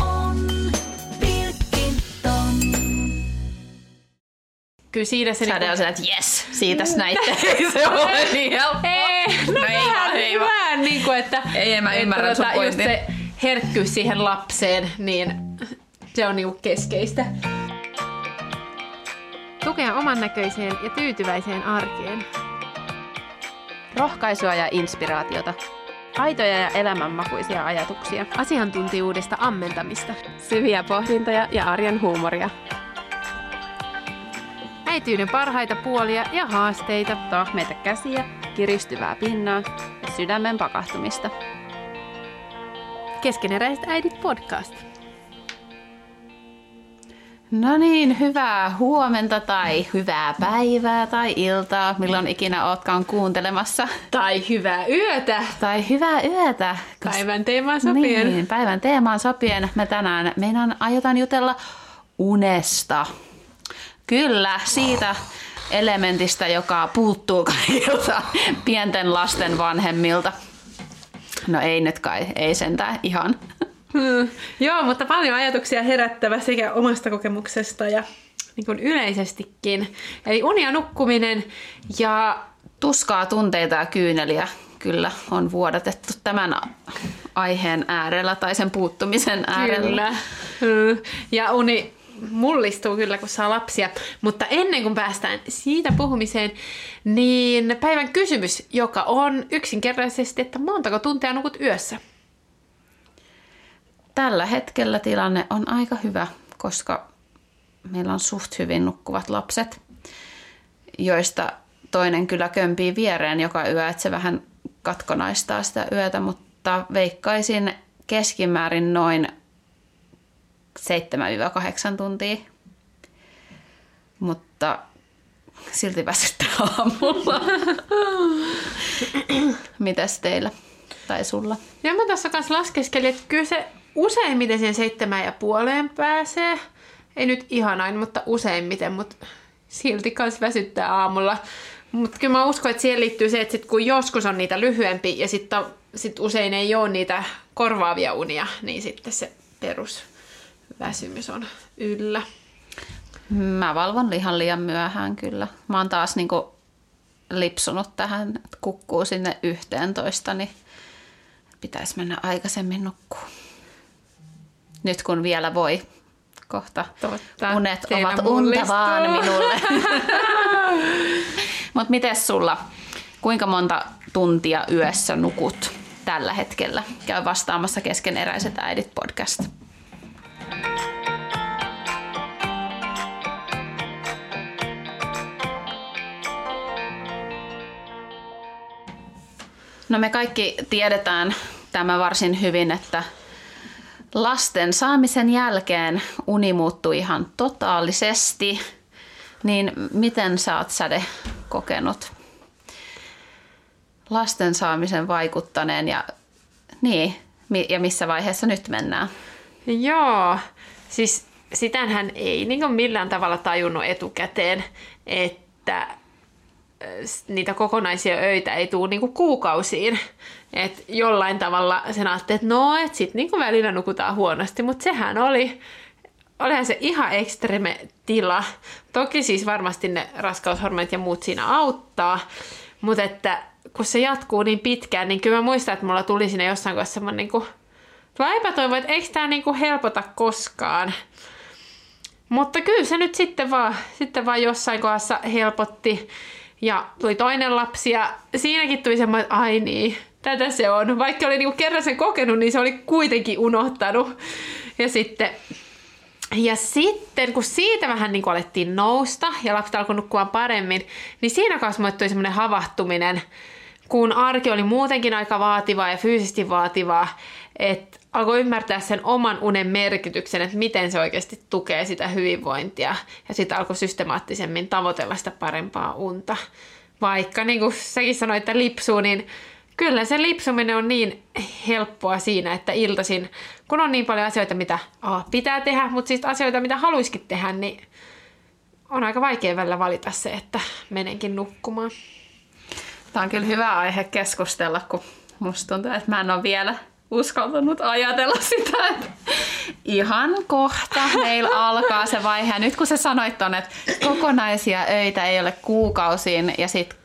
on Pilkington. Kyllä siinä se... Säädään niin, että jes, siitäs näitte. Se on niin helppo. Mä ymmärrän sun pointin. Just se herkkyys siihen lapseen, niin se on niinku keskeistä. Tukea oman näköiseen ja tyytyväiseen arkeen. Rohkaisua ja inspiraatiota. Aitoja ja elämänmakuisia ajatuksia. Asiantuntijuudesta ammentamista. Syviä pohdintoja ja arjen huumoria. Äityyden parhaita puolia ja haasteita. Tahmeita käsiä, kiristyvää pinnaa ja sydämen pakahtumista. Keskeneräiset äidit podcast. No niin, hyvää huomenta tai hyvää päivää tai iltaa, milloin ikinä ootkaan kuuntelemassa. Tai hyvää yötä. Tai hyvää yötä. Päivän teemaan sopien. Niin, päivän teemaan sopien me tänään aiotaan jutella unesta. Kyllä, siitä elementistä, joka puuttuu kaikilta pienten lasten vanhemmilta. No ei nyt kai, ei sentään ihan. Joo, mutta paljon ajatuksia herättävä sekä omasta kokemuksesta ja niin kuin yleisestikin. Eli uni ja nukkuminen ja tuskaa, tunteita ja kyyneliä kyllä on vuodatettu tämän aiheen äärellä tai sen puuttumisen äärellä. Kyllä. Ja uni mullistuu kyllä, kun saa lapsia. Mutta ennen kuin päästään siitä puhumiseen, niin päivän kysymys, joka on yksinkertaisesti, että montako tuntia nukut yössä? Tällä hetkellä tilanne on aika hyvä, koska meillä on suht hyvin nukkuvat lapset, joista toinen kyllä kömpii viereen joka yö, että se vähän katkonaistaa sitä yötä, mutta veikkaisin keskimäärin noin 7-8 tuntia, mutta silti väsyttää aamulla. Mitäs teillä tai sulla? Ja mä tässä kanssa laskeskelin, että kyllä se useimmiten siihen 7,5 pääsee. Ei nyt ihan aina, mutta useimmiten, mutta silti kans väsyttää aamulla. Mutta kyllä mä uskon, että siihen liittyy se, että sit kun joskus on niitä lyhyempi ja sit usein ei ole niitä korvaavia unia, niin sitten se perus väsymys on yllä. Mä valvon ihan liian myöhään kyllä. Mä oon taas niinku lipsunut tähän, että kukkuu sinne 11, niin pitäisi mennä aikaisemmin nukkuun. Nyt kun vielä voi. Kohta totta, unet ovat unta vaan minulle. Mut mites sulla? Kuinka monta tuntia yössä nukut tällä hetkellä? Käy vastaamassa Keskeneräiset äidit podcast. No me kaikki tiedetään tämä varsin hyvin, että lasten saamisen jälkeen uni muuttui ihan totaalisesti. Niin miten sä oot, Säde, kokenut lasten saamisen vaikuttaneen ja missä vaiheessa nyt mennään? Joo, siis sitähän ei niin kuin millään tavalla tajunnut etukäteen, että niitä kokonaisia öitä ei tule niinku kuukausiin. Et jollain tavalla sen ajattelin, että no, et sit niinku välillä nukutaan huonosti, mutta sehän olihan se ihan ekstreme tila. Toki siis varmasti ne raskaushormonit ja muut siinä auttaa, mutta että kun se jatkuu niin pitkään, niin kyllä mä muistan, että mulla tuli siinä jossain kohdassa semmoinen niinku epätoivo, että eikö tää niinku helpota koskaan. Mutta kyllä se nyt sitten vaan jossain kohdassa helpotti. Ja tuli toinen lapsi ja siinäkin tuli semmoinen, että ai niin, tätä se on. Vaikka oli niinku kerran sen kokenut, niin se oli kuitenkin unohtanut. Ja sitten kun siitä vähän niinku alettiin nousta ja lapset alkoi nukkua paremmin, niin siinä kanssa mulle tuli semmoinen havahtuminen, kun arki oli muutenkin aika vaativaa ja fyysisesti vaativaa, että alkoi ymmärtää sen oman unen merkityksen, että miten se oikeasti tukee sitä hyvinvointia. Ja sitten alkoi systemaattisemmin tavoitella sitä parempaa unta. Vaikka niin kuin säkin sanoit, että lipsuu, niin Kyllä se lipsuminen on niin helppoa siinä, että iltaisin, kun on niin paljon asioita, mitä pitää tehdä, mutta siis asioita, mitä haluaisikin tehdä, niin on aika vaikea välillä valita se, että menenkin nukkumaan. Tämä on kyllä hyvä aihe keskustella, kun musta tuntuu, että mä en ole vielä uskaltanut ajatella sitä, että ihan kohta meillä alkaa se vaihe. Ja nyt kun sä sanoit ton, että kokonaisia öitä ei ole kuukausiin ja sit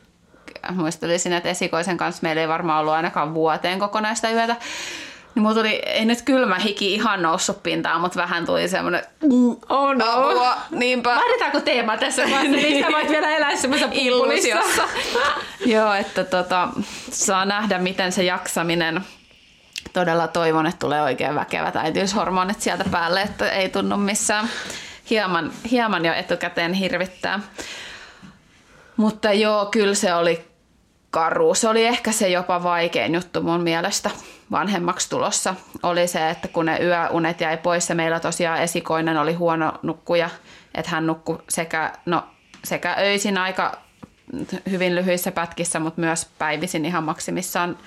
muistelisin, että esikoisen kanssa meillä ei varmaan ollut ainakaan vuoteen kokonaista yötä. Niin mulla tuli, ei nyt kylmä hiki ihan noussut pintaan, mutta vähän tuli semmoinen oh no. Apua. Niinpä. Vaaditaanko teema tässä vaiheessa, niin sä voit vielä elää semmoisessa illuusiossa. Joo, että saa nähdä, miten se jaksaminen. Todella toivon, että tulee oikein väkevät äitiyshormonit sieltä päälle, että ei tunnu missään. Hieman jo etukäteen hirvittää. Mutta joo, kyllä se oli karu. Se oli ehkä se jopa vaikein juttu mun mielestä vanhemmaksi tulossa. Oli se, että kun ne yöunet jäi pois ja meillä tosiaan esikoinen oli huono nukkuja, että hän nukkui sekä öisin aika hyvin lyhyissä pätkissä, mutta myös päivisin ihan maksimissaan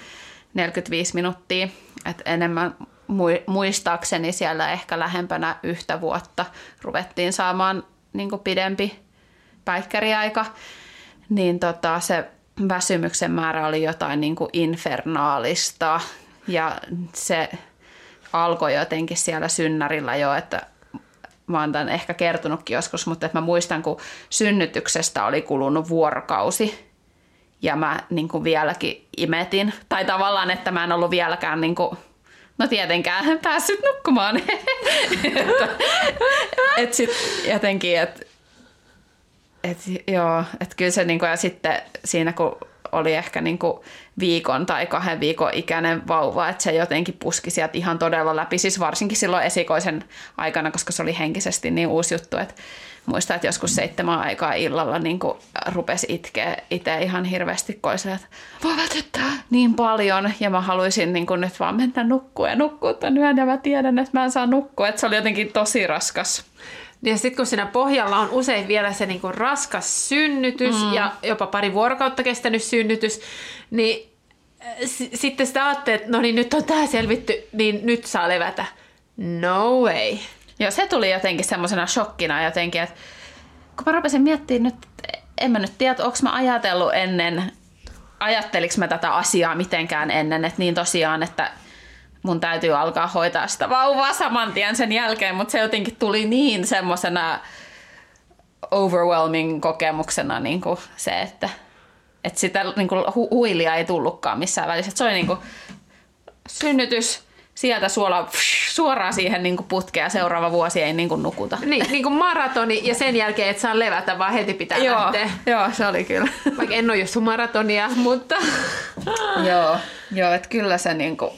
45 minuuttia. Et enemmän muistaakseni siellä ehkä lähempänä yhtä vuotta ruvettiin saamaan niinku pidempi päikkäriaika, niin se väsymyksen määrä oli jotain niinku infernaalista ja se alkoi jotenkin siellä synnärillä jo, että mä oon tämän ehkä kertonutkin joskus, mutta että mä muistan, kun synnytyksestä oli kulunut vuorokausi ja mä niinku vieläkin imetin, tai tavallaan, että mä en ollut vieläkään niinku tietenkään päässyt nukkumaan. Et sit jotenkin, että kyllä se niinku, ja sitten siinä kun oli ehkä niinku viikon tai 2 viikon ikäinen vauva, että se jotenkin puski sieltä ihan todella läpi, siis varsinkin silloin esikoisen aikana, koska se oli henkisesti niin uusi juttu, että muistan, että joskus 7 aikaa illalla niinku rupesi itkeä itse ihan hirveästi, kun oli, että voi vätettää niin paljon ja mä haluaisin niinku nyt vaan mennä nukkua tämän yön ja mä tiedän, että mä en saa nukkua, että se oli jotenkin tosi raskas. Ja sitten kun siinä pohjalla on usein vielä se niinku raskas synnytys ja jopa pari vuorokautta kestänyt synnytys, niin sitten sitä ajattelee, että no niin nyt on tää selvitty, niin nyt saa levätä. No way. Joo, se tuli jotenkin semmoisena shokkina jotenkin, että kun mä rupesin miettimään nyt, en mä nyt tiedä, onko mä ajatellut ennen, ajatteliks mä tätä asiaa mitenkään ennen, että niin tosiaan, että mun täytyy alkaa hoitaa sitä vauvaa saman tien sen jälkeen, mutta se jotenkin tuli niin semmoisena overwhelming kokemuksena niin kuin se, että sitä niin kuin huilia ei tullutkaan missään välissä. Se oli niin kuin synnytys, sieltä suoraan siihen niin kuin putkea, seuraava vuosi ei niin kuin nukuta. Niin kuin maratoni ja sen jälkeen et saa levätä, vaan heti pitää lähteä. Joo, se oli kyllä. Vaikka en ole jo sun maratonia, mutta... joo, että kyllä se niin kuin...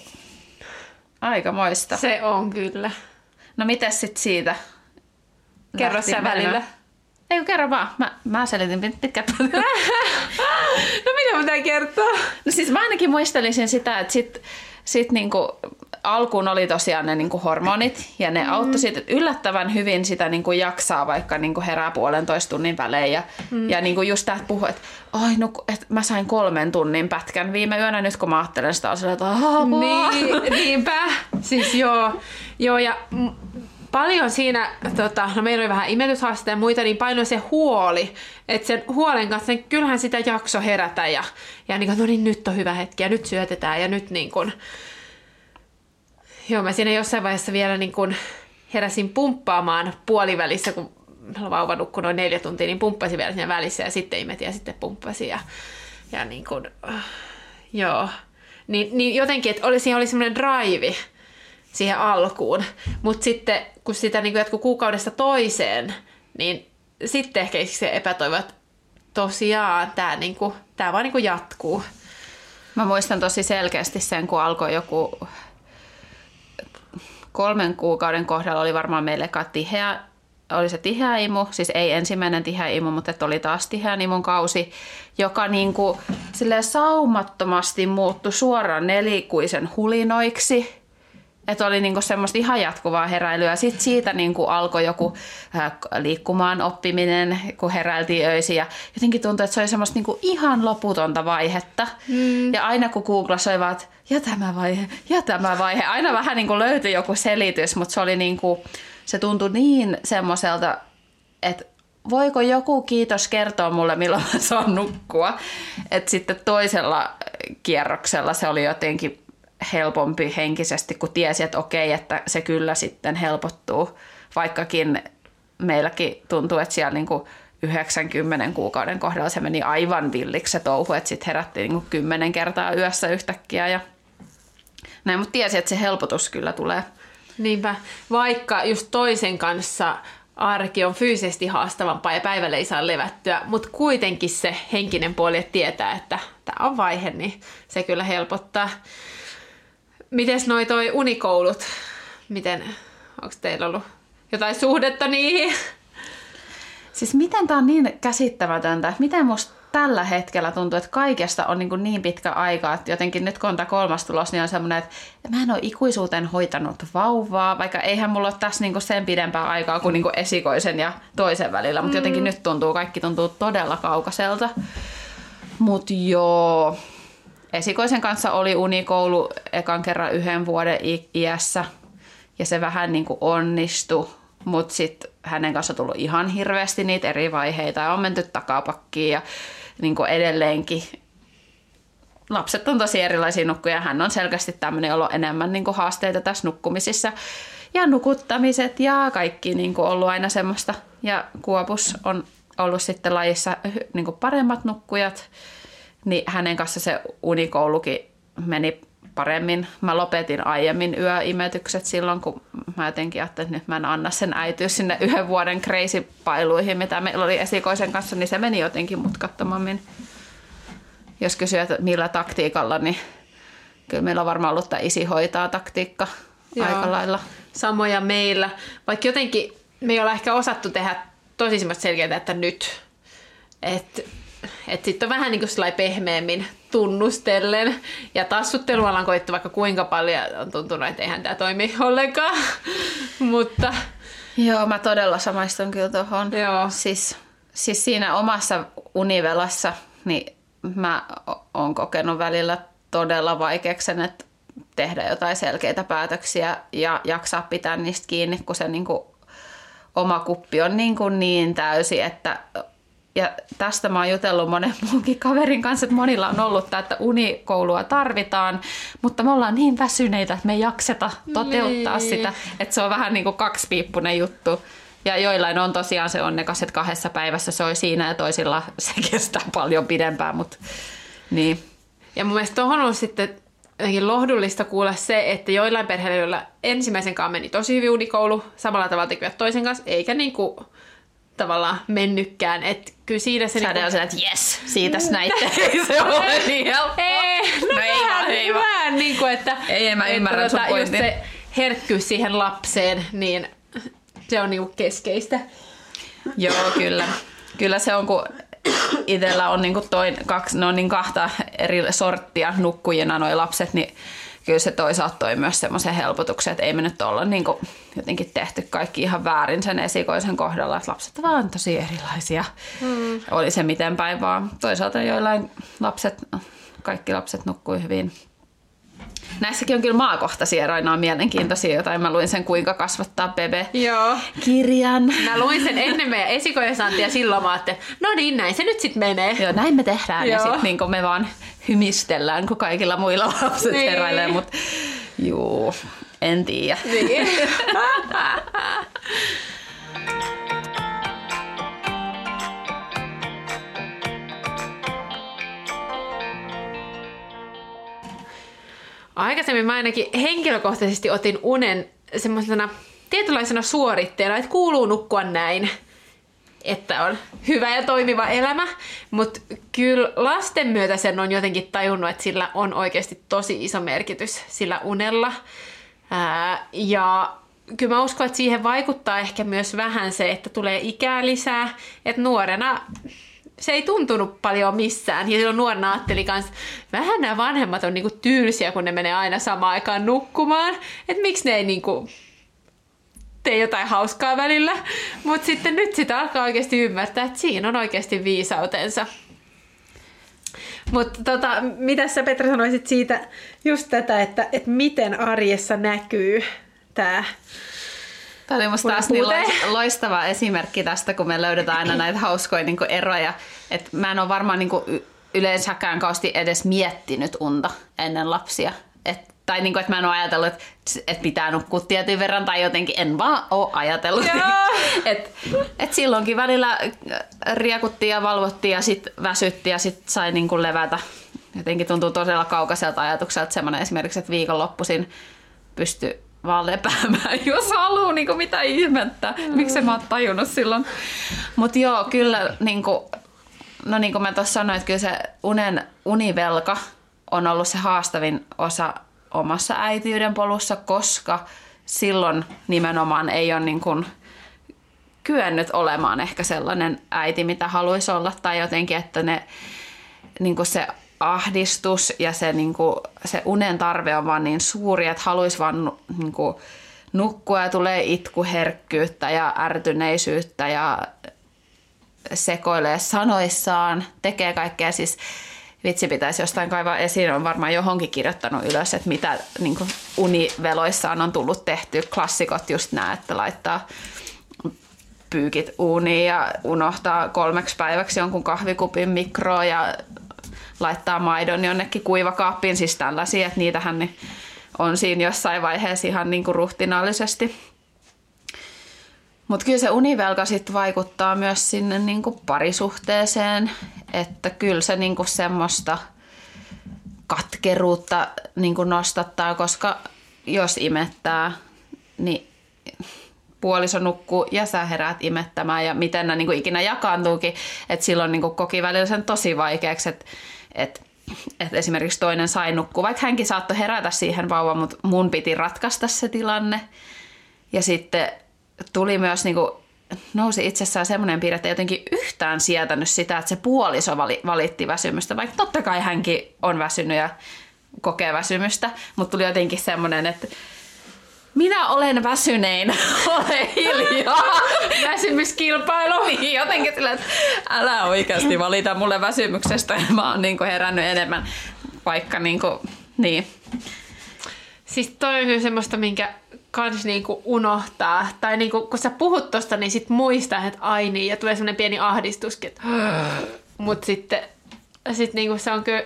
Aikamoista. Se on kyllä. No mitäs sit siitä? Kerro sä välillä. Ei kun kerro vaan. Mä selitin pitkät. No mitä pitää kertoa? No siis mä ainakin muistelisin sitä, että sit niinku alkuun oli tosiaan ne niinku hormonit ja ne auttoi siitä, että yllättävän hyvin sitä niinku jaksaa, vaikka niinku herää 1,5 tunnin välein ja niinku just tää puhuu, että ai no, et mä sain 3 tunnin pätkän viime yönä, nyt kun mä ajattelen sitä asiaa, että niinpä, siis joo ja paljon siinä, no meillä oli vähän imetyshaasteita ja muita, niin painoi se huoli. Että sen huolen kanssa, niin kyllähän sitä jakso herätä ja niin kuin, no niin nyt on hyvä hetki ja nyt syötetään ja nyt niin kuin. Joo, mä siinä jossain vaiheessa vielä niin kuin heräsin pumppaamaan puolivälissä, kun vauva nukkui noin 4 tuntia, niin pumppasin vielä siinä välissä ja sitten imetin ja sitten pumppasin ja niin kuin, joo. Niin jotenkin, että siinä oli semmoinen drive siihen alkuun, mutta sitten kun sitä niin jatkuu kuukaudesta toiseen, niin sitten ehkä se epätoivo, että tosiaan tämä niin vaan niin jatkuu. Mä muistan tosi selkeästi sen, kun alkoi joku 3 kuukauden kohdalla oli varmaan meille tiheä, oli se tiheä imu, siis ei ensimmäinen tiheä imu, mutta oli taas tiheän imun kausi, joka niin kuin saumattomasti muuttui suoraan nelikuisen hulinoiksi. Että oli niinku semmoista ihan jatkuvaa heräilyä. Sitten siitä niinku alkoi joku liikkumaan oppiminen, kun heräiltiin öisin. Ja jotenkin tuntui, että se oli semmoista niinku ihan loputonta vaihetta. Mm. Ja aina kun googlasoi vaan, että ja tämä vaihe. Aina vähän niinku löytyi joku selitys, mutta se oli niinku, se tuntui niin semmoiselta, että voiko joku kiitos kertoa mulle, milloin mä saan nukkua. Että sitten toisella kierroksella se oli jotenkin helpompi henkisesti, kun tiesi, että okei, että se kyllä sitten helpottuu, vaikkakin meilläkin tuntuu, että siellä niin kuin 90 kuukauden kohdalla se meni aivan villiksi se touhu, että sitten herättiin niin kuin 10 kertaa yössä yhtäkkiä ja näin, mutta tiesi, että se helpotus kyllä tulee. Niinpä, vaikka just toisen kanssa arki on fyysisesti haastavampaa ja päivällä ei saa levättyä, mutta kuitenkin se henkinen puoli, että tietää, että tämä on vaihe, niin se kyllä helpottaa. Mites noi toi unikoulut? Miten, onko teillä ollut jotain suhdetta niihin? Siis miten tää on niin käsittämätöntä, että miten musta tällä hetkellä tuntuu, että kaikesta on niin pitkä aika, että jotenkin nyt kun on tää kolmas tulos, niin on semmoinen, että mä en ole ikuisuuteen hoitanut vauvaa, vaikka eihän mulla ole tässä sen pidempää aikaa kuin esikoisen ja toisen välillä, mutta jotenkin nyt tuntuu, kaikki tuntuu todella kaukaiselta. Mut joo. Esikoisen kanssa oli unikoulu ekan kerran 1 vuoden iässä ja se vähän niin kuin onnistui, mutta sitten hänen kanssa on tullut ihan hirveästi niitä eri vaiheita ja on menty takapakkiin ja niin kuin edelleenkin. Lapset on tosi erilaisia nukkuja ja hän on selkeästi tämmöinen, jolla on enemmän niin kuin haasteita tässä nukkumisissa ja nukuttamiset ja kaikki niin kuin ollut aina semmoista. Ja Kuopus on ollut sitten lajissa niin kuin paremmat nukkujat. Niin hänen kanssa se unikoulukin meni paremmin. Mä lopetin aiemmin yöimetykset silloin, kun mä jotenkin ajattelin, että nyt mä en anna sen äityä sinne 1 vuoden kreisipailuihin, mitä meillä oli esikoisen kanssa, niin se meni jotenkin mutkattomammin. Jos kysyy, että millä taktiikalla, niin kyllä meillä on varmaan ollut tämä isi hoitaa -taktiikka aika lailla. Samoja meillä. Vaikka jotenkin me ei olla ehkä osattu tehdä tosi selkeää, että nyt. Että sitten on vähän niin kuin sellainen pehmeämmin tunnustellen. Ja tassuttelua on koittu vaikka kuinka paljon. On tuntunut, että eihän tämä toimi ollenkaan. Mutta joo, mä todella samaistun kyllä tuohon. Siis siinä omassa univelassa niin mä oon kokenut välillä todella vaikeaksi sen, että tehdä jotain selkeitä päätöksiä ja jaksaa pitää niistä kiinni, kun se niin kuin oma kuppi on niin täysi, että. Ja tästä mä oon jutellut monen muunkin kaverin kanssa, että monilla on ollut tämä, että unikoulua tarvitaan, mutta me ollaan niin väsyneitä, että me ei jakseta toteuttaa sitä, että se on vähän niin kuin kaksipiippunen juttu. Ja joillain on tosiaan se onnekas, että 2 päivässä soi siinä ja toisilla se kestää paljon pidempään. Mutta niin. Ja mun mielestä tuohon on sitten lohdullista kuulla se, että joillain perheillä, joilla ensimmäisen kanssa meni tosi hyvin unikoulu, samalla tavalla tekivät toisen kanssa, eikä niin kuin tavallaan mennykkään, että kyllä siinä se sä niinku että jes, siitäs näitte. Ei se ole niin helppoa. Ei vaan. Niinku, että ei mä ymmärrän sun pointin. Se herkkyys siihen lapseen, niin se on niinku keskeistä. Joo, kyllä. Kyllä se on, kun itsellä on niinku kahta eri sorttia nukkujina noi lapset, niin kyllä se toisaalta toi myös semmoisen helpotuksen, että ei me nyt olla niin kuin jotenkin tehty kaikki ihan väärin sen esikoisen kohdalla, että lapset vaan on tosi erilaisia. Oli se miten päin vaan. Toisaalta joillain kaikki lapset nukkui hyvin. Näissäkin on kyllä maakohtaisia eroina, on mielenkiintoisia jotain. Mä luin sen Kuinka kasvattaa bebe -kirjan. Mä luin sen ennen meidän esikoisantia ja silloin mä ajattelin, no niin, näin se nyt sit menee. Joo, näin me tehdään. Joo. Ja sit niin kun me vaan hymistellään, kun kaikilla muilla lapset niin heräilee, mutta juu, en tiedä. Niin. Aikaisemmin mä ainakin henkilökohtaisesti otin unen semmoisena tietynlaisena suoritteena, että kuuluu nukkua näin, että on hyvä ja toimiva elämä, mutta kyllä lasten myötä sen on jotenkin tajunnut, että sillä on oikeasti tosi iso merkitys sillä unella. Ja kyllä mä uskon, että siihen vaikuttaa ehkä myös vähän se, että tulee ikää lisää, että nuorena se ei tuntunut paljon missään. Ja silloin nuorena ajattelin kanssa, vähän nämä vanhemmat on niinku tylsiä, kun ne menee aina samaan aikaan nukkumaan. Että miksi ne ei niinku tee jotain hauskaa välillä. Mutta sitten nyt sitä alkaa oikeasti ymmärtää, että siinä on oikeasti viisautensa. Mutta mitä sä Petra sanoisit siitä, just tätä, että miten arjessa näkyy tää? Tämä oli musta taas niin loistava esimerkki tästä, kun me löydetään aina näitä hauskoja niin kuin eroja. Et mä en ole varmaan niin kuin yleensäkään kauheasti edes miettinyt unta ennen lapsia. Tai niin kuin, että mä en ole ajatellut, että pitää nukkua tietyn verran tai jotenkin en vaan ole ajatellut. Et silloinkin välillä riekuttiin ja valvottiin ja sitten väsyttiin ja sitten sai niin kuin levätä. Jotenkin tuntuu todella kaukaiselta ajatukselta semmoinen esimerkiksi, että viikonloppuisin pystyi vaan lepäämään, jos haluaa, niin kuin mitä ihmettä. Miksi mä oon tajunnut silloin? Mutta joo, kyllä, niin kuin, no niin kuin mä tuossa sanoin, että kyllä se univelka on ollut se haastavin osa omassa äitiyden polussa, koska silloin nimenomaan ei ole niin kuin kyennyt olemaan ehkä sellainen äiti, mitä haluaisi olla. Tai jotenkin, että ne, niin kuin se ahdistus ja se, niin kuin, se unen tarve on vaan niin suuri, että haluaisi vaan niin kuin nukkua ja tulee itkuherkkyyttä ja ärtyneisyyttä ja sekoilee sanoissaan, tekee kaikkea. Siis vitsi pitäisi jostain kaivaa esiin, on varmaan johonkin kirjoittanut ylös, että mitä niin kuin univeloissaan on tullut tehty. Klassikot just nämä, että laittaa pyykit uuniin ja unohtaa 3 päiväksi jonkun kahvikupin mikroon ja laittaa maidon jonnekin kuivakaappiin, siis tällaisia, että niitähän on siinä jossain vaiheessa ihan niin kuin ruhtinaallisesti. Mutta kyllä se univelka sit vaikuttaa myös sinne niin kuin parisuhteeseen, että kyllä se niin kuin semmoista katkeruutta niin kuin nostattaa, koska jos imettää, niin puoliso nukkuu ja sä heräät imettämään ja miten nämä niin kuin ikinä jakaantuukin, että silloin niin kuin koki välillä sen tosi vaikeaksi, että esimerkiksi toinen sai nukkua, vaikka hänkin saattoi herätä siihen vauvan, mutta mun piti ratkaista se tilanne. Ja sitten tuli myös, niin kuin, nousi itsessään semmoinen piirre, että ei jotenkin yhtään sietänyt sitä, että se puoliso valitti väsymystä, vaikka totta kai hänkin on väsynyt ja kokee väsymystä, mutta tuli jotenkin semmoinen, että minä olen väsynein, ole hiljaa. Väsymyskilpailu. Niin, jotenkin silleen, että älä oikeasti valita mulle väsymyksestä. Mä oon niin kuin herännyt enemmän, vaikka niin kuin, niin. Siis toi on kyllä semmoista, minkä kans niin kuin unohtaa. Tai niin kuin, kun sä puhut tosta, niin sit muistaa, että ai niin, ja tulee semmoinen pieni ahdistuskin. Että mut sitten niin kuin se on kyllä,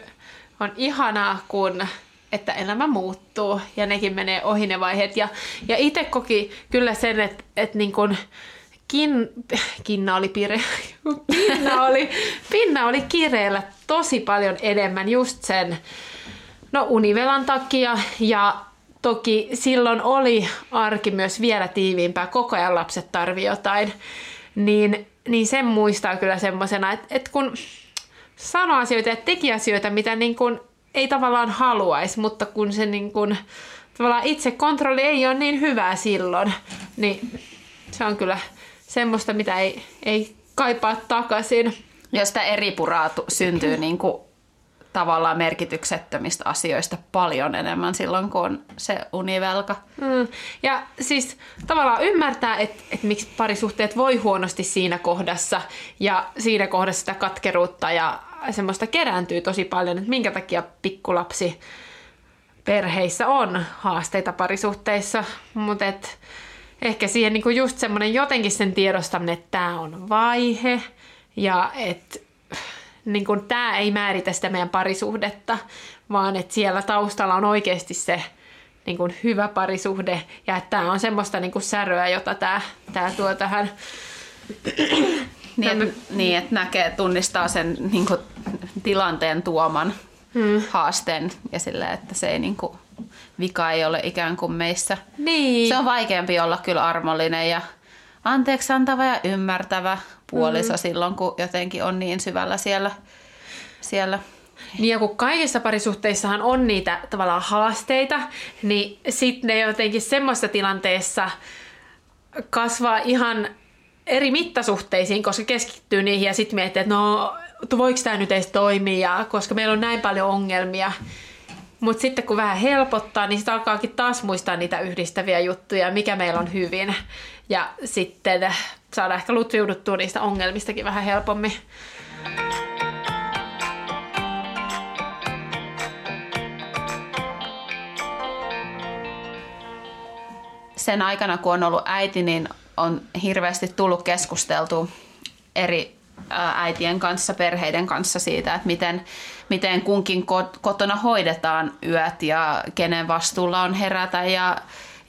on ihanaa, kun että elämä muuttuu ja nekin menee ohi ne vaiheet. Ja itse koki kyllä sen, että niin kun pinna oli kireellä tosi paljon enemmän just sen univelan takia. Ja toki silloin oli arki myös vielä tiiviimpää, koko ajan lapset tarvii jotain. Niin sen muistaa kyllä semmosena, että kun sanoi asioita ja teki asioita, mitä niin kun ei tavallaan haluaisi, mutta kun se niin kuin, tavallaan itsekontrolli ei ole niin hyvää silloin, niin se on kyllä semmoista, mitä ei kaipaa takaisin. Jos sitä eripuraa syntyy niin kuin, tavallaan merkityksettömistä asioista paljon enemmän silloin, kun on se univelka. Ja siis tavallaan ymmärtää, että miksi parisuhteet voi huonosti siinä kohdassa ja siinä kohdassa sitä katkeruutta ja semmoista kerääntyy tosi paljon, että minkä takia pikkulapsi perheissä on haasteita parisuhteissa, mutta ehkä siihen niinku just semmoinen jotenkin sen tiedostaminen, että tämä on vaihe ja että niinku, tämä ei määritä sitä meidän parisuhdetta, vaan että siellä taustalla on oikeasti se niinku, hyvä parisuhde ja että tämä on semmoista niinku, säröä, jota tämä tuo tähän. Niin, että näkee, tunnistaa sen niin kuin, tilanteen tuoman haasteen ja silleen, että se ei, niin kuin, vika ei ole ikään kuin meissä. Niin. Se on vaikeampi olla kyllä armollinen ja anteeksiantava ja ymmärtävä puoliso silloin, kun jotenkin on niin syvällä siellä. Niin ja kun kaikissa parisuhteissahan on niitä tavallaan haasteita, niin sitten ne jotenkin semmoisessa tilanteessa kasvaa ihan eri mittasuhteisiin, koska keskittyy niihin ja sitten miettii, että no voiko tämä nyt edes toimia, koska meillä on näin paljon ongelmia. Mutta sitten kun vähän helpottaa, niin sitten alkaakin taas muistaa niitä yhdistäviä juttuja, mikä meillä on hyvin. Ja sitten saadaan ehkä lutriuduttua niistä ongelmistakin vähän helpommin. Sen aikana, kun on ollut äiti, niin on hirveästi tullut keskusteltua eri äitien kanssa, perheiden kanssa siitä, että miten kunkin kotona hoidetaan yöt ja kenen vastuulla on herätä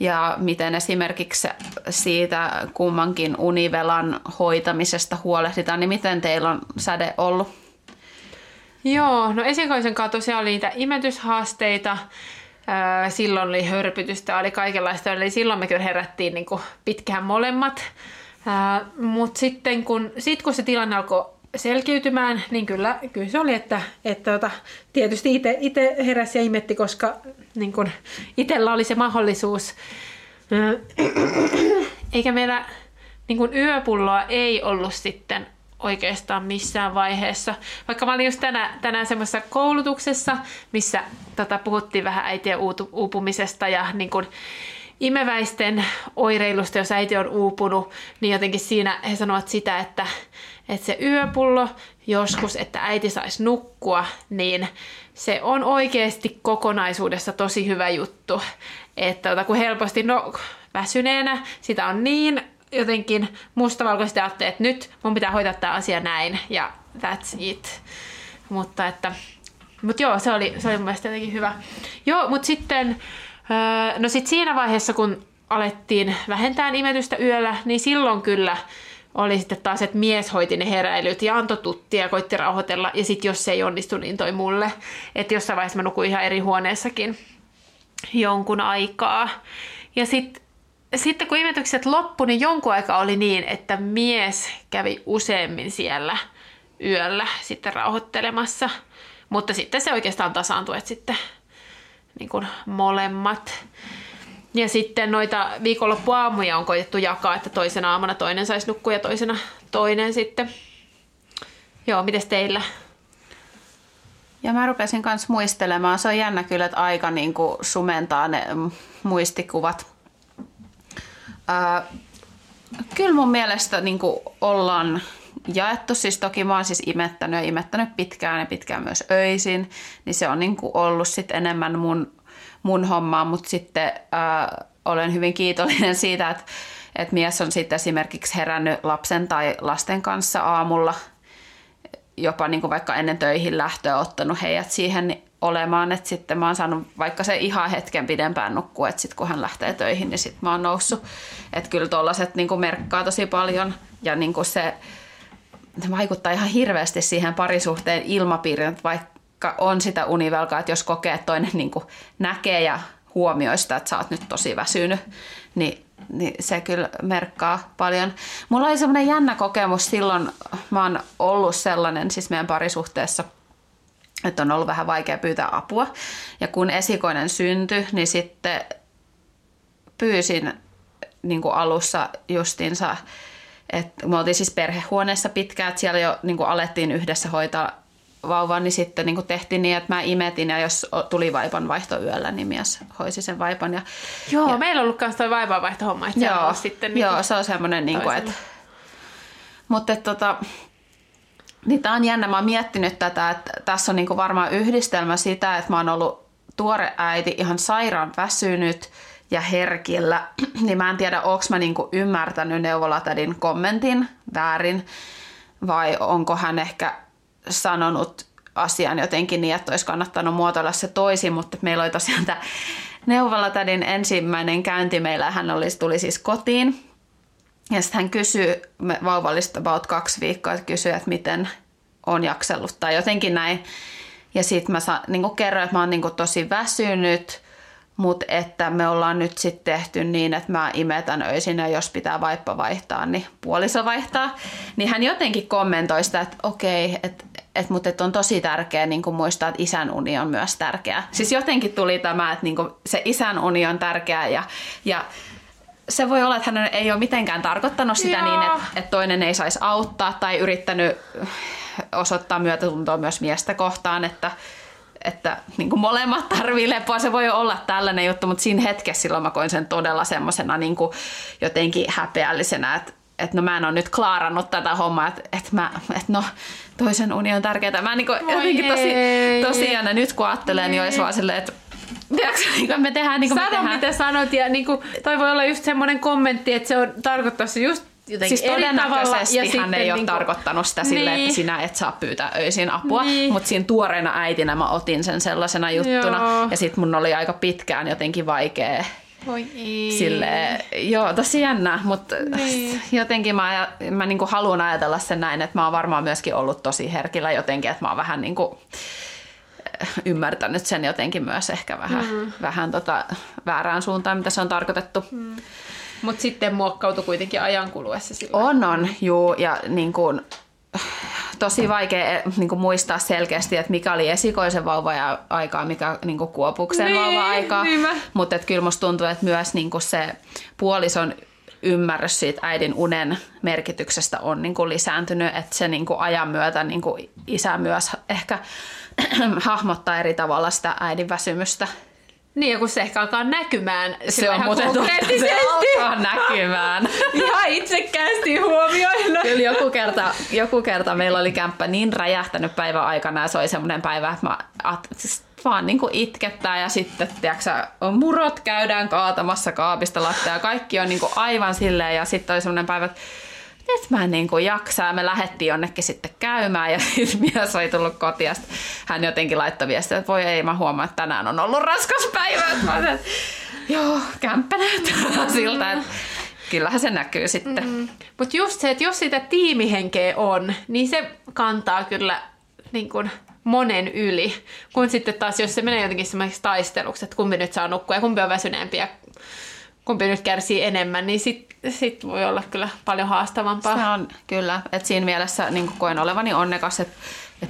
ja miten esimerkiksi siitä kummankin univelan hoitamisesta huolehditaan, niin miten teillä on säde ollut? Joo, no esikoisen kanssa tosiaan oli niitä imetyshaasteita. Silloin oli hörpytystä, oli kaikenlaista, eli silloin me kyllä herättiin niin kuin pitkään molemmat. Mutta sitten kun se tilanne alkoi selkiytymään, niin kyllä se oli, että tietysti itse heräsi ja imetti, koska niin kun itsellä oli se mahdollisuus. Eikä meillä niin kun yöpulloa ei ollut sitten oikeastaan missään vaiheessa. Vaikka mä olin just tänään semmoisessa koulutuksessa, missä puhuttiin vähän äitien uupumisesta ja niin kun imeväisten oireilusta, jos äiti on uupunut, niin jotenkin siinä he sanovat sitä, että se yöpullo joskus, että äiti saisi nukkua, niin se on oikeasti kokonaisuudessa tosi hyvä juttu. Että kun helposti väsyneenä sitä on niin jotenkin mustavalkoisesti ajattelee, että nyt mun pitää hoitaa tämä asia näin ja that's it. Mutta joo, se oli mun mielestä jotenkin hyvä. Joo, mutta sitten no sitten siinä vaiheessa, kun alettiin vähentää imetystä yöllä, niin silloin kyllä oli sitten taas, että mies hoiti ne heräilyt ja antoi tuttia ja koitti rauhoitella. Ja sitten jos se ei onnistu, niin toi mulle. Että jossain vaiheessa mä nukuin ihan eri huoneessakin jonkun aikaa. Ja sitten kun imetykset loppui, niin jonkun aikaa oli niin, että mies kävi useammin siellä yöllä sitten rauhoittelemassa. Mutta sitten se oikeastaan tasaantui, että sitten niin kuin molemmat. Ja sitten noita viikonloppuaamuja on koitettu jakaa, että toisena aamuna toinen saisi nukkua ja toisena toinen sitten. Joo, mites teillä? Ja mä rupesin kans muistelemaan. Se on jännä kyllä, että aika niin kuin sumentaa ne muistikuvat. Kyllä mun mielestä niin kuin ollaan jaettu. Siis toki mä oon siis imettänyt ja imettänyt pitkään ja pitkään myös öisin, niin se on niin kuin ollut sit enemmän mun hommaa, mutta sitten olen hyvin kiitollinen siitä, että mies on sitten esimerkiksi herännyt lapsen tai lasten kanssa aamulla, jopa niin kuin vaikka ennen töihin lähtöä ottanut heidät siihen olemaan, että sitten mä oon saanut vaikka se ihan hetken pidempään nukkua, että sitten kun hän lähtee töihin, niin sitten mä oon noussut. Että kyllä tollaset niin kuin merkkaa tosi paljon ja niin kuin se vaikuttaa ihan hirveästi siihen parisuhteen ilmapiiriin, vaikka on sitä univelkaa, että jos kokee, että toinen niin kuin näkee ja huomioi sitä, että sä oot nyt tosi väsynyt, niin se kyllä merkkaa paljon. Mulla oli semmoinen jännä kokemus silloin, mä oon ollut sellainen siis meidän parisuhteessa, että on ollut vähän vaikea pyytää apua. Ja kun esikoinen syntyi, niin sitten pyysin niin kuin alussa justiinsa, että me oltiin siis perhehuoneessa pitkään, että siellä jo niin kuin alettiin yhdessä hoitaa vauvan, niin sitten niin kuin tehtiin niin, että mä imetin ja jos tuli vaipan vaihto yöllä, niin mies hoisi sen vaipan. Joo, meillä on ollut myös toi vaipan vaihtohomma. Joo, sitten joo, se on semmoinen, niin kuin, että mutta niin tämä on jännä. Mä oon miettinyt tätä, että tässä on niin kuin varmaan yhdistelmä sitä, että mä oon ollut tuore äiti, ihan sairaan väsynyt ja herkillä. Niin mä en tiedä, onko mä niin kuin ymmärtänyt neuvolatädin kommentin väärin vai onko hän ehkä sanonut asian jotenkin niin, että olisi kannattanut muotoilla se toisin, mutta meillä oli tosiaan tämä neuvolatädin ensimmäinen käynti. Meillä hän tuli siis kotiin. Ja sitten hän kysyi, vauva oli about 2 viikkoa, että kysyi, että miten on jaksellut tai jotenkin näin. Ja sitten mä niin kerroin, että mä oon niin tosi väsynyt, mutta että me ollaan nyt sitten tehty niin, että mä imetän öisin ja jos pitää vaippa vaihtaa, niin puoliso vaihtaa. Niin hän jotenkin kommentoi sitä, että okei, mutta että on tosi tärkeää niin muistaa, että isän uni on myös tärkeää. Siis jotenkin tuli tämä, että niin se isän uni on tärkeää ja se voi olla, että hän ei ole mitenkään tarkoittanut sitä. Joo. Niin, että toinen ei saisi auttaa tai yrittänyt osoittaa myötätuntoa myös miestä kohtaan, että niin kuin molemmat tarvii lepoa. Se voi olla tällainen juttu, mutta siinä hetkessä silloin mä koin sen todella semmosena niin kuin jotenkin häpeällisenä, että no mä en ole nyt klaarannut tätä hommaa, että no toisen uni on tärkeää. Mä niin kuin jotenkin tosiaan nyt kun ajattelen, niin olisi vaan silleen, että me tehdään niin kuin me tehdään. Mitä sanot, ja niin kuin, toi voi olla just semmoinen kommentti, että se on tarkoittavasti just jotenkin siis eri tavalla. Siis hän ei ole tarkoittanut sitä silleen, että sinä et saa pyytää öisin apua, mutta siinä tuoreena äitinä mä otin sen sellaisena juttuna. Joo. Ja sit mun oli aika pitkään jotenkin vaikea. Voi ei. Silleen, joo, tosi jännä, mutta jotenkin mä niinku haluan ajatella sen näin, että mä oon varmaan myöskin ollut tosi herkillä jotenkin, että mä oon vähän niinku ymmärtänyt sen jotenkin myös ehkä vähän väärään suuntaan, mitä se on tarkoitettu. Mm. Mutta sitten muokkautui kuitenkin ajan kuluessa sillä. On, juu, ja niin kuin tosi vaikea niin kuin muistaa selkeästi, että mikä oli esikoisen vauva-aikaa, mikä niin kuin kuopuksen vauva-aikaa. Niin mutta kyllä musta tuntuu, että myös niin kuin se puolison ymmärrys siitä äidin unen merkityksestä on niin kuin lisääntynyt. Että se niin kuin ajan myötä niin kuin isä myös ehkä hahmottaa eri tavalla sitä äidin väsymystä. Niin, ja kun se ehkä alkaa näkymään. Se on muuten totta, se alkaa näkymään. Ihan itsekkäästi huomioina. Kyllä joku kerta meillä oli kämppä niin räjähtänyt päivän aikana, ja se oli semmoinen päivä, että mä vaan niin kuin itkettää, ja sitten tiiäksä, murot käydään kaatamassa kaapista lattia, ja kaikki on niin kuin aivan silleen, ja sitten oli semmoinen päivä, että nyt mä en niin kuin jaksaa. Me lähdettiin jonnekin sitten käymään, ja sitten mies oli tullut kotiin, ja hän jotenkin laittoi viestiä, että voi ei, mä huomaan, että tänään on ollut raskas päivä. Mä joo, kämppä näyttää siltä, että kyllähän se näkyy sitten. Mm-hmm. Mutta just se, että jos sitä tiimihenkeä on, niin se kantaa kyllä niin kuin monen yli. Kun sitten taas, jos se menee jotenkin semmoiseksi taisteluksi, että kumpi nyt saa nukkua ja kumpi on väsyneempi ja kumpi nyt kärsii enemmän, niin sit voi olla kyllä paljon haastavampaa. Se on kyllä. Et siinä mielessä niin koen olevani onnekas, että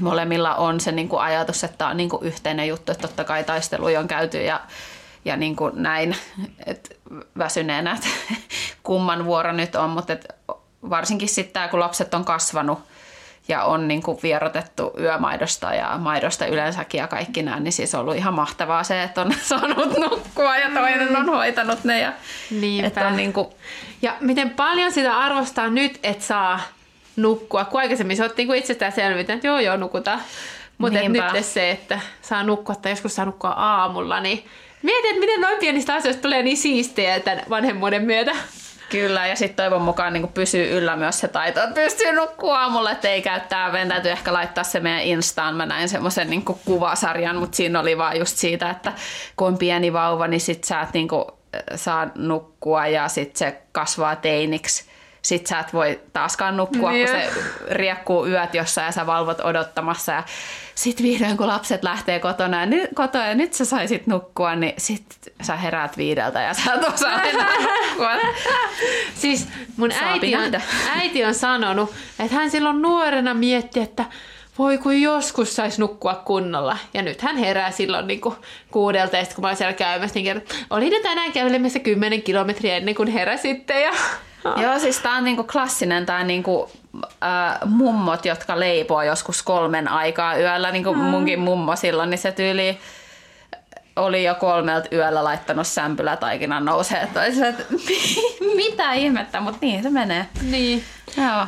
molemmilla on se niin ajatus, että tämä on niin yhteinen juttu, että totta kai taisteluja on käyty ja niin näin, että väsyneenä, että kumman vuoro nyt on, mutta varsinkin sitten kun lapset on kasvanut ja on niin vierotettu yömaidosta ja maidosta yleensäkin ja kaikki nämä, niin siis on ollut ihan mahtavaa se, että on saanut nukkua ja toinen on hoitanut ne. Ja, että on niin kuin... ja miten paljon sitä arvostaa nyt, että saa nukkua, kun aikaisemmin se otti itsestään selvitä, että joo nukutaan. Mutta nyt se, että saa nukkua tai joskus saa nukkua aamulla, niin mietin, miten noin pienistä asioista tulee niin siistejä tämän vanhemmuuden myötä. Kyllä, ja sitten toivon mukaan niin pysyy yllä myös se taito, että pystyy nukkua aamulla, ettei käyttää. Meidän täytyy ehkä laittaa se meidän Instaan. Mä näin semmoisen niin kuvasarjan, mutta siinä oli vaan just siitä, että kun on pieni vauva, niin sit sä et niin saa nukkua ja sit se kasvaa teiniksi. Sit sä et voi taaskaan nukkua, kun se riekkuu yöt jossain ja sä valvot odottamassa. Ja sit vihdoin, kun lapset lähtee kotoa ja nyt sä saisit nukkua, niin sit sä heräät 5:00 ja sä et osaa nukkua. Siis mun äiti on sanonut, että hän silloin nuorena mietti, että voi kun joskus saisi nukkua kunnolla. Ja nyt hän herää silloin niin 6:00, ja sit kun mä olin siellä käymässä, niin kerron, oli ne tänään kävelemässä 10 kilometriä ennen kuin heräsitte ja... Joo, siis tää on niinku klassinen, tää niinku mummot, jotka leipoo joskus 3 yöllä, niinku munkin mummo silloin, niin se tyyli oli jo 3 yöllä laittanut sämpylätaikinan nousee, että mitä ihmettä, mutta niin se menee. Niin. Joo.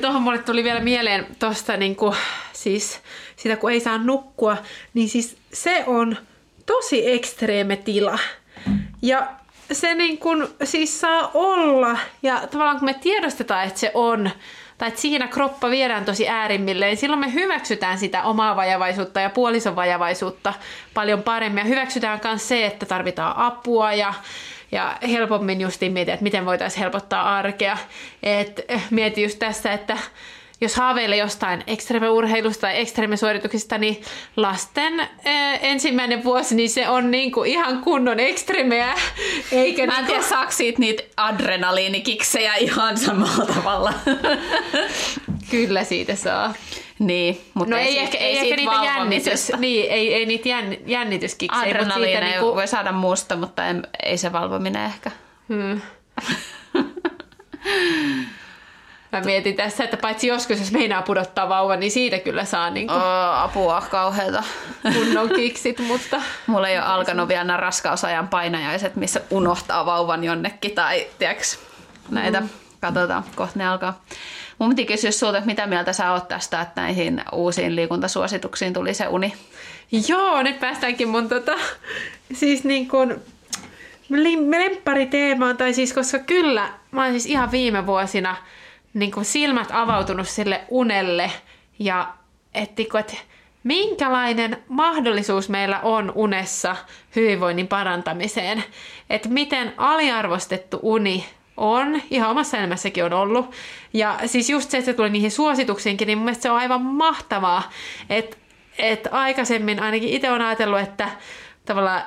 Tuohon mulle tuli vielä mieleen tosta niinku, siis sitä kun ei saa nukkua, niin siis se on tosi ekstreeme tila. Ja se niin kun, siis saa olla, ja tavallaan kun me tiedostetaan, että se on, tai että siinä kroppa viedään tosi äärimmilleen, silloin me hyväksytään sitä omaa vajavaisuutta ja puolison vajavaisuutta paljon paremmin, ja hyväksytään myös se, että tarvitaan apua, ja helpommin justiin miettiä, että miten voitaisiin helpottaa arkea. Et mieti just tässä, että jos haaveilee jostain ekstremeurheilusta tai ekstremesuorituksista, niin lasten ensimmäinen vuosi, niin se on niinku ihan kunnon ekstremeä. Eikä mä en tiedä, saako siitä niitä adrenaliinikiksejä ihan samalla tavalla. Kyllä siitä saa. Niin, mutta no ei ehkä niitä jännitys. Niin, ei niitä jännityskiksejä. Adrenaliina niinku... voi saada muusta, mutta ei se valvominen ehkä. Mä mietin tässä, että paitsi joskus, jos meinaa pudottaa vauvan, niin siitä kyllä saa niinku apua kauheeta. Kunnon kiksit, mutta mulla ei ole alkanut vielä nämä raskausajan painajaiset, missä unohtaa vauvan jonnekin tai tiiäks, näitä. Katsotaan, kohta ne alkaa. Mun piti kysyä sulta, että mitä mieltä sä oot tästä, että näihin uusiin liikuntasuosituksiin tuli se uni. Joo, nyt päästäänkin mun siis niin kuin lemppariteemaan, tai siis koska kyllä, mä oon siis ihan viime vuosina niin kuin silmät avautunut sille unelle, ja että minkälainen mahdollisuus meillä on unessa hyvinvoinnin parantamiseen, että miten aliarvostettu uni on, ihan omassa elämässäkin on ollut. Ja siis just se, että se tuli niihin suosituksiinkin, niin mun mielestä se on aivan mahtavaa. Että aikaisemmin ainakin itse on ajatellut, että tavallaan,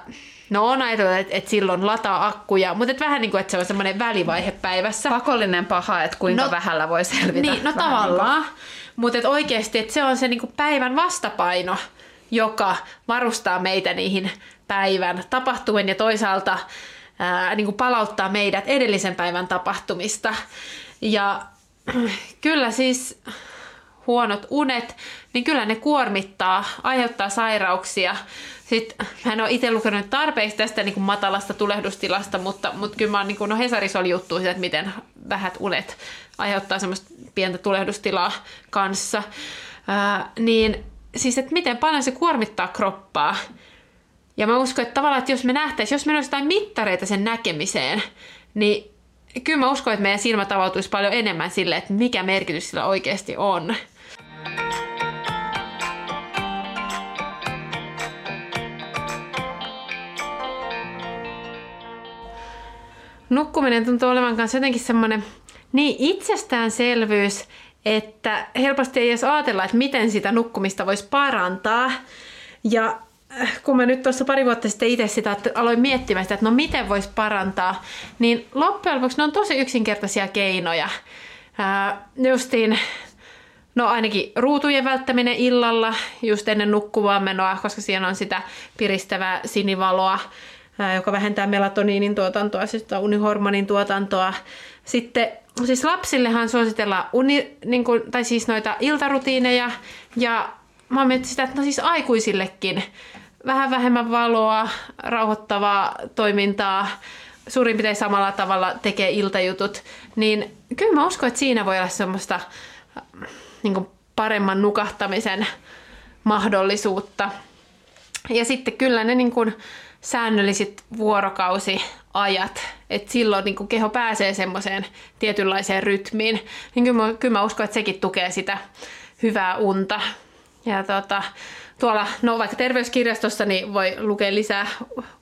no on ajatellut, että silloin lataa akkuja, mutta vähän niin kuin, että se on semmoinen välivaihe päivässä. Pakollinen paha, että kuinka vähällä voi selvitä. Niin, no tavallaan. Niin mutta et oikeasti, että se on se niin kuin päivän vastapaino, joka varustaa meitä niihin päivän tapahtumien ja toisaalta niin kuin palauttaa meidät edellisen päivän tapahtumista. Ja kyllä siis huonot unet, niin kyllä ne kuormittaa, aiheuttaa sairauksia. Sitten, mä en ole itse lukenut tarpeeksi tästä niin kuin matalasta tulehdustilasta, mutta kyllä mä oon, niin kuin, no Hesarissa oli juttu siitä, että miten vähät unet aiheuttaa semmoista pientä tulehdustilaa kanssa. Niin siis, että miten paljon se kuormittaa kroppaa. Ja mä uskon, että tavallaan, että jos me nähtäisiin, jos meillä olisi jotain mittareita sen näkemiseen, niin kyllä mä uskon, että meidän silmät avautuisi paljon enemmän sille, että mikä merkitys sillä oikeasti on. Nukkuminen tuntuu olevan kanssa jotenkin semmoinen niin itsestäänselvyys, että helposti ei edes ajatella, että miten sitä nukkumista voisi parantaa. Ja kun mä nyt tuossa pari vuotta sitten itse sitä aloin miettimään sitä, että no miten voisi parantaa, niin loppujen lopuksi ne on tosi yksinkertaisia keinoja. Justiin, no ainakin ruutujen välttäminen illalla just ennen nukkumaan menoa, koska siinä on sitä piristävää sinivaloa, joka vähentää melatoniinin tuotantoa, siis unihormonin tuotantoa. Sitten siis lapsillehan suositellaan niin kuin, tai siis noita iltarutiineja ja mä oon miettinyt sitä, että no siis aikuisillekin vähän vähemmän valoa, rauhoittavaa toimintaa, suurin piirtein samalla tavalla tekee iltajutut, niin kyllä mä uskon, että siinä voi olla semmoista niin kuin paremman nukahtamisen mahdollisuutta. Ja sitten kyllä ne niin kuin säännölliset vuorokausiajat, että silloin niin kuin keho pääsee semmoiseen tietynlaiseen rytmiin, niin kyllä mä uskon, että sekin tukee sitä hyvää unta. Ja tuolla, no vaikka terveyskirjastossa, niin voi lukea lisää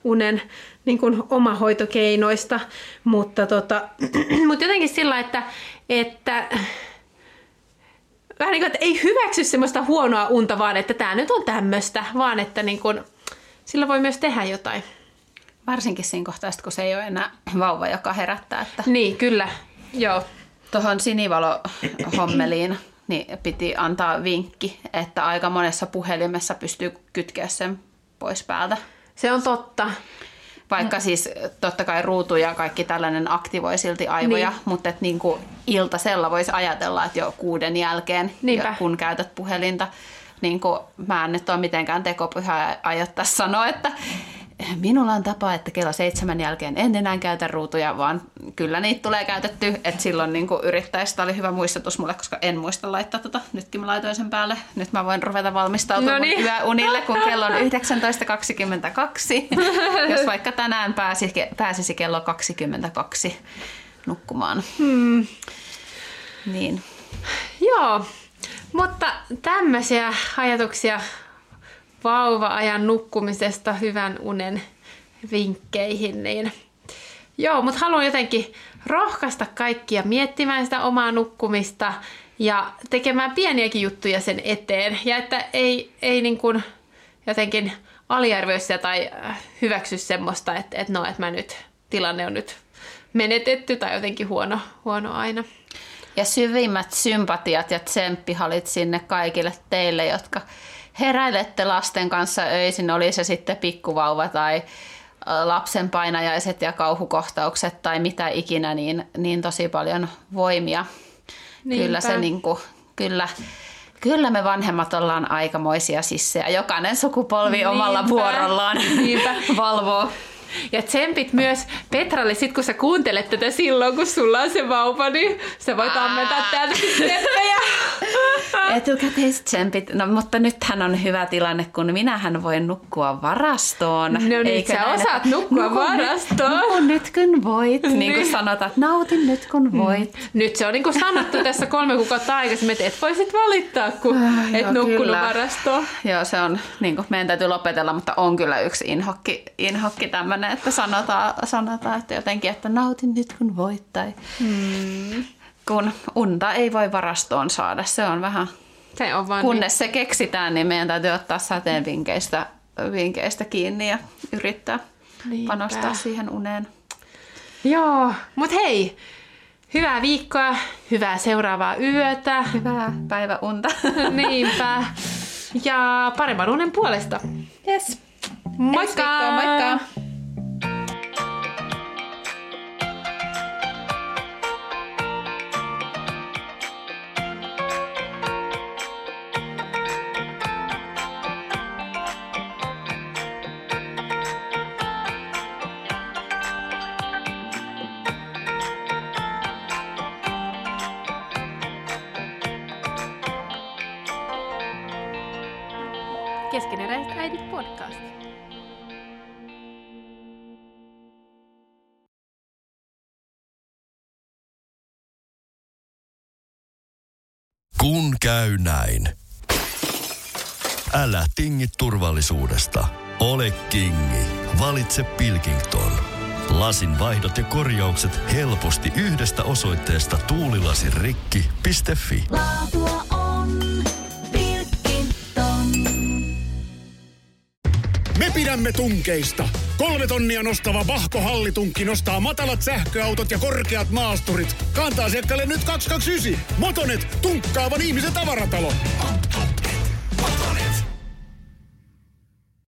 unen niin kuin omahoitokeinoista, mutta, mutta jotenkin sillä, että vähän niin kuin, että ei hyväksy semmoista huonoa unta, vaan että tämä nyt on tämmöistä, vaan että niin kuin, sillä voi myös tehdä jotain. Varsinkin siinä kohtaa, kun se ei ole enää vauva, joka herättää. Että niin, kyllä. Joo. Tuohon sinivalohommeliin niin piti antaa vinkki, että aika monessa puhelimessa pystyy kytkeä sen pois päältä. Se on totta. Vaikka siis totta kai ruutu ja kaikki tällainen aktivoi silti aivoja, niin. Mutta et niinku iltasella voisi ajatella, että jo 6 jälkeen, kun käytät puhelinta, niinku mä en nyt ole mitenkään tekopyhä ja aio tässä sanoa, että minulla on tapa, että kello 7 jälkeen en enää käytä ruutuja, vaan kyllä niitä tulee käytettyä. Että silloin niin yrittäessä, tämä oli hyvä muistutus mulle, koska en muista laittaa tota. Nytkin mä laitoin sen päälle. Nyt mä voin ruveta valmistautumaan yöunille, kun kello on 19.22. Jos vaikka tänään pääsisi kello 22 nukkumaan. Niin. Joo, mutta tämmöisiä ajatuksia vauva-ajan nukkumisesta hyvän unen vinkkeihin. Niin. Joo, mutta haluan jotenkin rohkaista kaikkia miettimään sitä omaa nukkumista ja tekemään pieniäkin juttuja sen eteen. Ja että ei niin kuin jotenkin aliarvioi sitä tai hyväksy semmoista, että mä nyt, tilanne on nyt menetetty tai jotenkin huono aina. Ja syvimmät sympatiat ja tsemppihalit sinne kaikille teille, jotka heräilette lasten kanssa öisin, oli se sitten pikkuvauva tai lapsen painajaiset ja kauhukohtaukset tai mitä ikinä, niin tosi paljon voimia Niinpä. Kyllä se niinku, Kyllä me vanhemmat ollaan aikamoisia sissejä. Jokainen sukupolvi niinpä, omalla vuorollaan niinpä. Valvoo. Ja tsempit myös Petralle, sit kun sä kuuntelet tätä silloin, kun sulla on se vauva, niin sä voit ammentaa täältä tsemppejä. Etukäteiset tsempit. No, mutta nythän on hyvä tilanne, kun minähän voin nukkua varastoon. No niin, eikö sä osaat nukkua varastoon. Nyt kun voit. Niin kuin sanotaan, nautin nyt kun voit. Nyt se on niin kuin sanottu tässä 3 kuukautta aikaisemmin, että et voisit valittaa, kun et nukkunut varastoon. Joo, se on, niin kuin, meidän täytyy lopetella, mutta on kyllä yksi inhokki tämmöinen. Että sanotaan, että jotenkin, että nautin nyt kun voit tai kun unta ei voi varastoon saada. Se on vähän, se on vaan kunnes niin. Se keksitään, niin meidän täytyy ottaa sateenvinkeistä kiinni ja yrittää niinpä. Panostaa siihen uneen. Joo, mut hei! Hyvää viikkoa, hyvää seuraavaa yötä. Hyvää päiväunta. Niinpä. Ja paremman unen puolesta. Yes. Moikka! Moikka! Keskeneräiset äidit podcast. Kun käy näin. Älä tingi turvallisuudesta. Ole kingi. Valitse Pilkington. Lasinvaihdot ja korjaukset helposti yhdestä osoitteesta tuulilasirikki.fi. Laatua on Pilkington. Me pidämme tunkeista. 3 tonnia nostava Vahko Hallitunkki nostaa matalat sähköautot ja korkeat maasturit. Kanta-asiakkaalle nyt 229. Motonet, tunkkaavan ihmisen tavaratalo.